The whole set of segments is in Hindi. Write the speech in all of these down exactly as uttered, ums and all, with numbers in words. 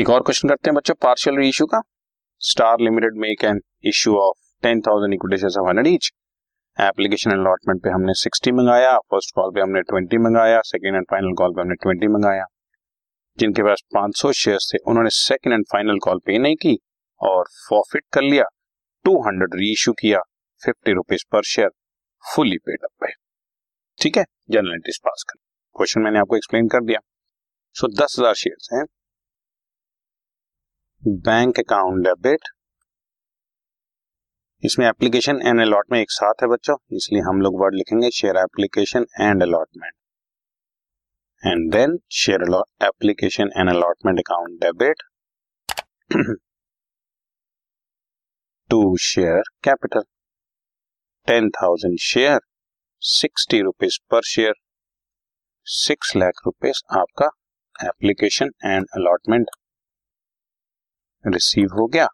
एक और क्वेश्चन करते हैं बच्चों पार्शियल रीइश्यू का। Star Limited make an issue of ten thousand equity shares of hundred each. Application allotment पे हमने सिक्सटी मंगाया, फर्स्ट कॉल पे हमने ट्वेंटी मंगाया, सेकंड एंड फाइनल कॉल पे हमने ट्वेंटी मंगाया। जिनके पास पांच सौ शेयर्स थे उन्होंने सेकंड एंड फाइनल कॉल पे नहीं की और फॉरफिट कर लिया, टू हंड्रेड रीइश्यू किया, फिफ्टी रुपीज पर शेयर, फुली पेड अप है। ठीक है, जनरल एंट्रीज पास कर। क्वेश्चन मैंने आपको एक्सप्लेन कर दिया। सो दस हजार शेयर्स हैं, बैंक अकाउंट डेबिट, इसमें एप्लीकेशन एंड अलॉटमेंट एक साथ है बच्चों, इसलिए हम लोग वर्ड लिखेंगे share application and allotment, and then share application and allotment account debit to share capital, ten thousand share, sixty rupees पर शेयर, सिक्स लाख रुपीज आपका एप्लीकेशन एंड अलॉटमेंट रिसीव हो गया,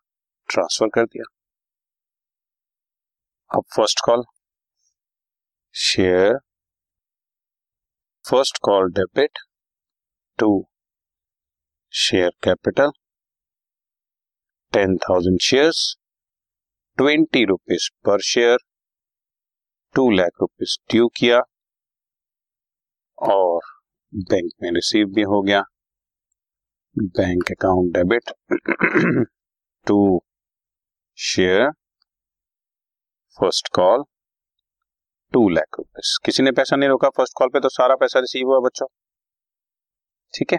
ट्रांसफर कर दिया। अब first call share, first call debit to share capital, ten thousand shares, twenty rupees पर share, two lakh rupees due किया और बैंक में रिसीव भी हो गया। Bank account debit to share, first call two lakh rupees, किसी ने पैसा नहीं रोका, फर्स्ट कॉल पे तो सारा पैसा रिसीव हुआ बच्चों। ठीक है,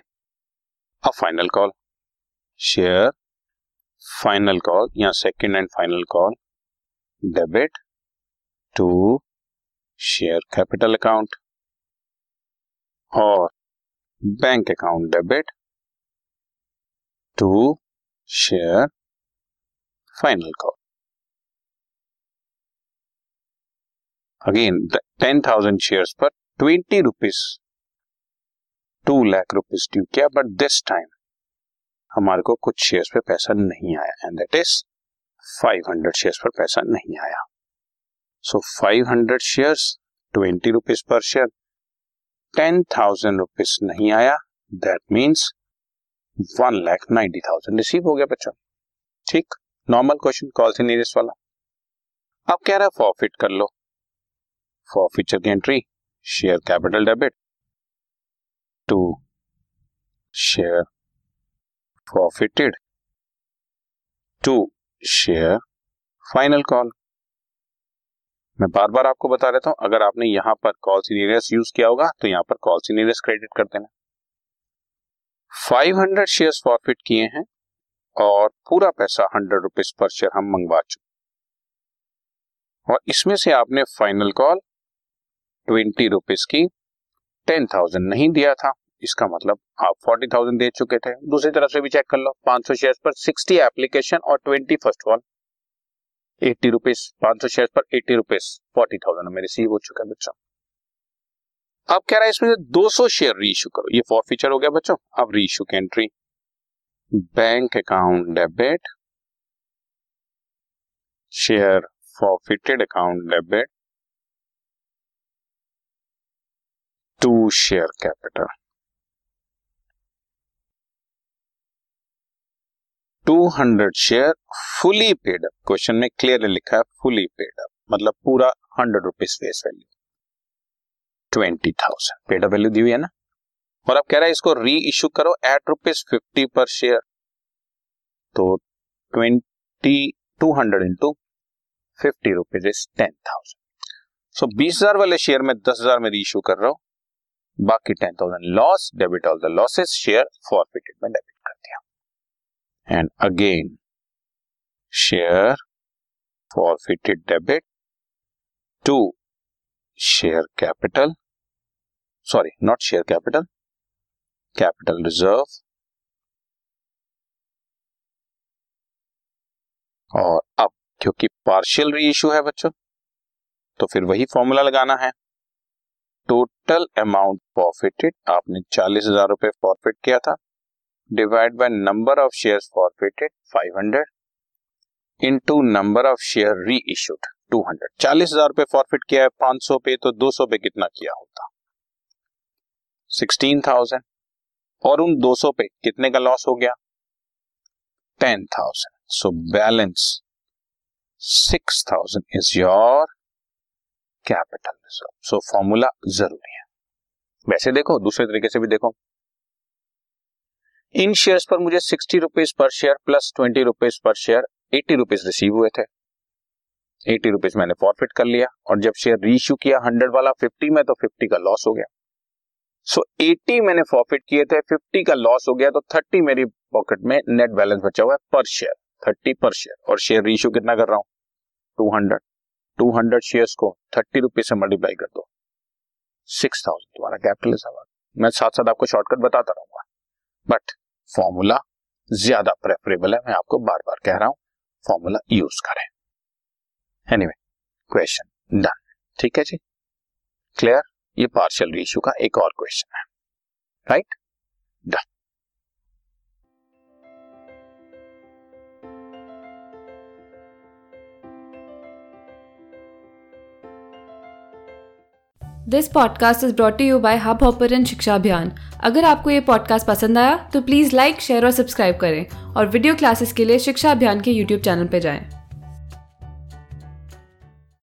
अब final call share, final call या second and final call debit to share capital account और bank account debit to share final call. Again ten thousand shares पर twenty rupees two lakh rupees due किया, बट दिस टाइम हमारे को कुछ शेयर्स पे पैसा नहीं आया, and that is five hundred shares पर पैसा नहीं आया। So five hundred shares, twenty rupees पर शेयर, टेन थाउजेंड रुपीज नहीं आया, that means one lakh ninety thousand receive हो गया बच्चा। ठीक, नॉर्मल क्वेश्चन, कॉल से नियरेस्ट वाला। अब कह रहा है फॉरफिट कर लो, फॉर फ्यूचर की entry share capital debit to share forfeited to share final call. मैं बार बार आपको बता देता हूं, अगर आपने यहां पर कॉल सीनियर्स यूज किया होगा तो यहां पर कॉल सीनियर्स क्रेडिट कर देना। फाइव हंड्रेड शेयर्स फॉरफिट किए हैं और पूरा पैसा हंड्रेड रुपीज पर शेयर हम मंगवा चुके, और इसमें से आपने फाइनल कॉल ट्वेंटी रुपीज की टेन थाउजेंड नहीं दिया था, इसका मतलब आप फोर्टी थाउजेंड दे चुके थे। दूसरी तरफ से भी चेक कर लो, पांच सौ शेयर्स पर सिक्सटी एप्लीकेशन और twenty first call, eighty rupees, पांच सौ शेयर्स पर एटी रुपीज, फोर्टी थाउजेंड में रिसीव हो चुका है बच्चों। अब कह रहा है इसमें दो सौ शेयर रीइश्यू करो, ये फॉर फीचर हो गया बच्चों। अब रीइश्यू की entry bank account debit share forfeited account debit to share capital, two hundred share fully paid up. Question में क्लियरली लिखा है फुली पेड अप, मतलब पूरा hundred rupees face value, twenty thousand paid up value दी हुई है ना। और अब कह रहा है इसको री इश्यू करो एट रुपीज फिफ्टी पर शेयर, तो twenty two hundred into fifty rupees is ten thousand. So बीस हजार वाले शेयर में दस हजार में री इश्यू कर रहा हूं, बाकी ten thousand loss, debit all the losses, share forfeited में डेबिट कर दिया। And again, share forfeited debit to share capital, sorry, not share capital, capital reserve और अब क्योंकि partial reissue है बच्चों तो फिर वही formula लगाना है। Total amount forfeited, आपने चालीस हजार रुपए forfeit किया था, divide by number of share forfeited five hundred into number of share reissued two hundred. चालीस हजार रुपए फॉरफिट किया है, पांच सौ पे तो दो सौ पे कितना किया होता, सिक्सटीन थाउजेंड, और उन दो सौ पे कितने का लॉस हो गया, ten thousand. So balance six thousand is your capital reserve. So formula जरूरी है. वैसे देखो, दूसरे तरीके से भी देखो, इन शेयर्स पर मुझे सिक्सटी रुपीज पर शेयर प्लस ट्वेंटी रुपीज पर शेयर एटी रुपीज रिसीव हुए थे. एटी रुपीज मैंने फॉरफिट कर लिया और जब शेयर रीइश्यू किया हंड्रेड वाला फिफ्टी में तो फिफ्टी का लॉस हो गया. सो so, एटी मैंने फॉरफिट किए थे, फिफ्टी का लॉस हो गया, तो थर्टी मेरी पॉकेट में नेट बैलेंस बचा हुआ है per share, thirty per share. और शेयर रीइश्यू कितना कर रहा हूँ, two hundred. Two hundred shares को थर्टी रुपीज से मल्टीप्लाई कर दो, सिक्स थाउजेंड तुम्हारा कैपिटल. मैं साथ साथ आपको शॉर्टकट बताता रहूंगा बट फॉर्मूला ज्यादा प्रेफरेबल है, मैं आपको बार बार कह रहा हूँ फॉर्मूला यूज करें. Anyway, question done. ठीक है जी, क्लियर. ये पार्शियल रेशियो का एक और क्वेश्चन है, right, done. This podcast is brought to you by Hubhopper and Shiksha Abhiyan. अगर आपको ये पॉडकास्ट पसंद आया तो प्लीज़ लाइक, शेयर और सब्सक्राइब करें और वीडियो क्लासेस के लिए शिक्षा अभियान के यूट्यूब चैनल पर जाएं.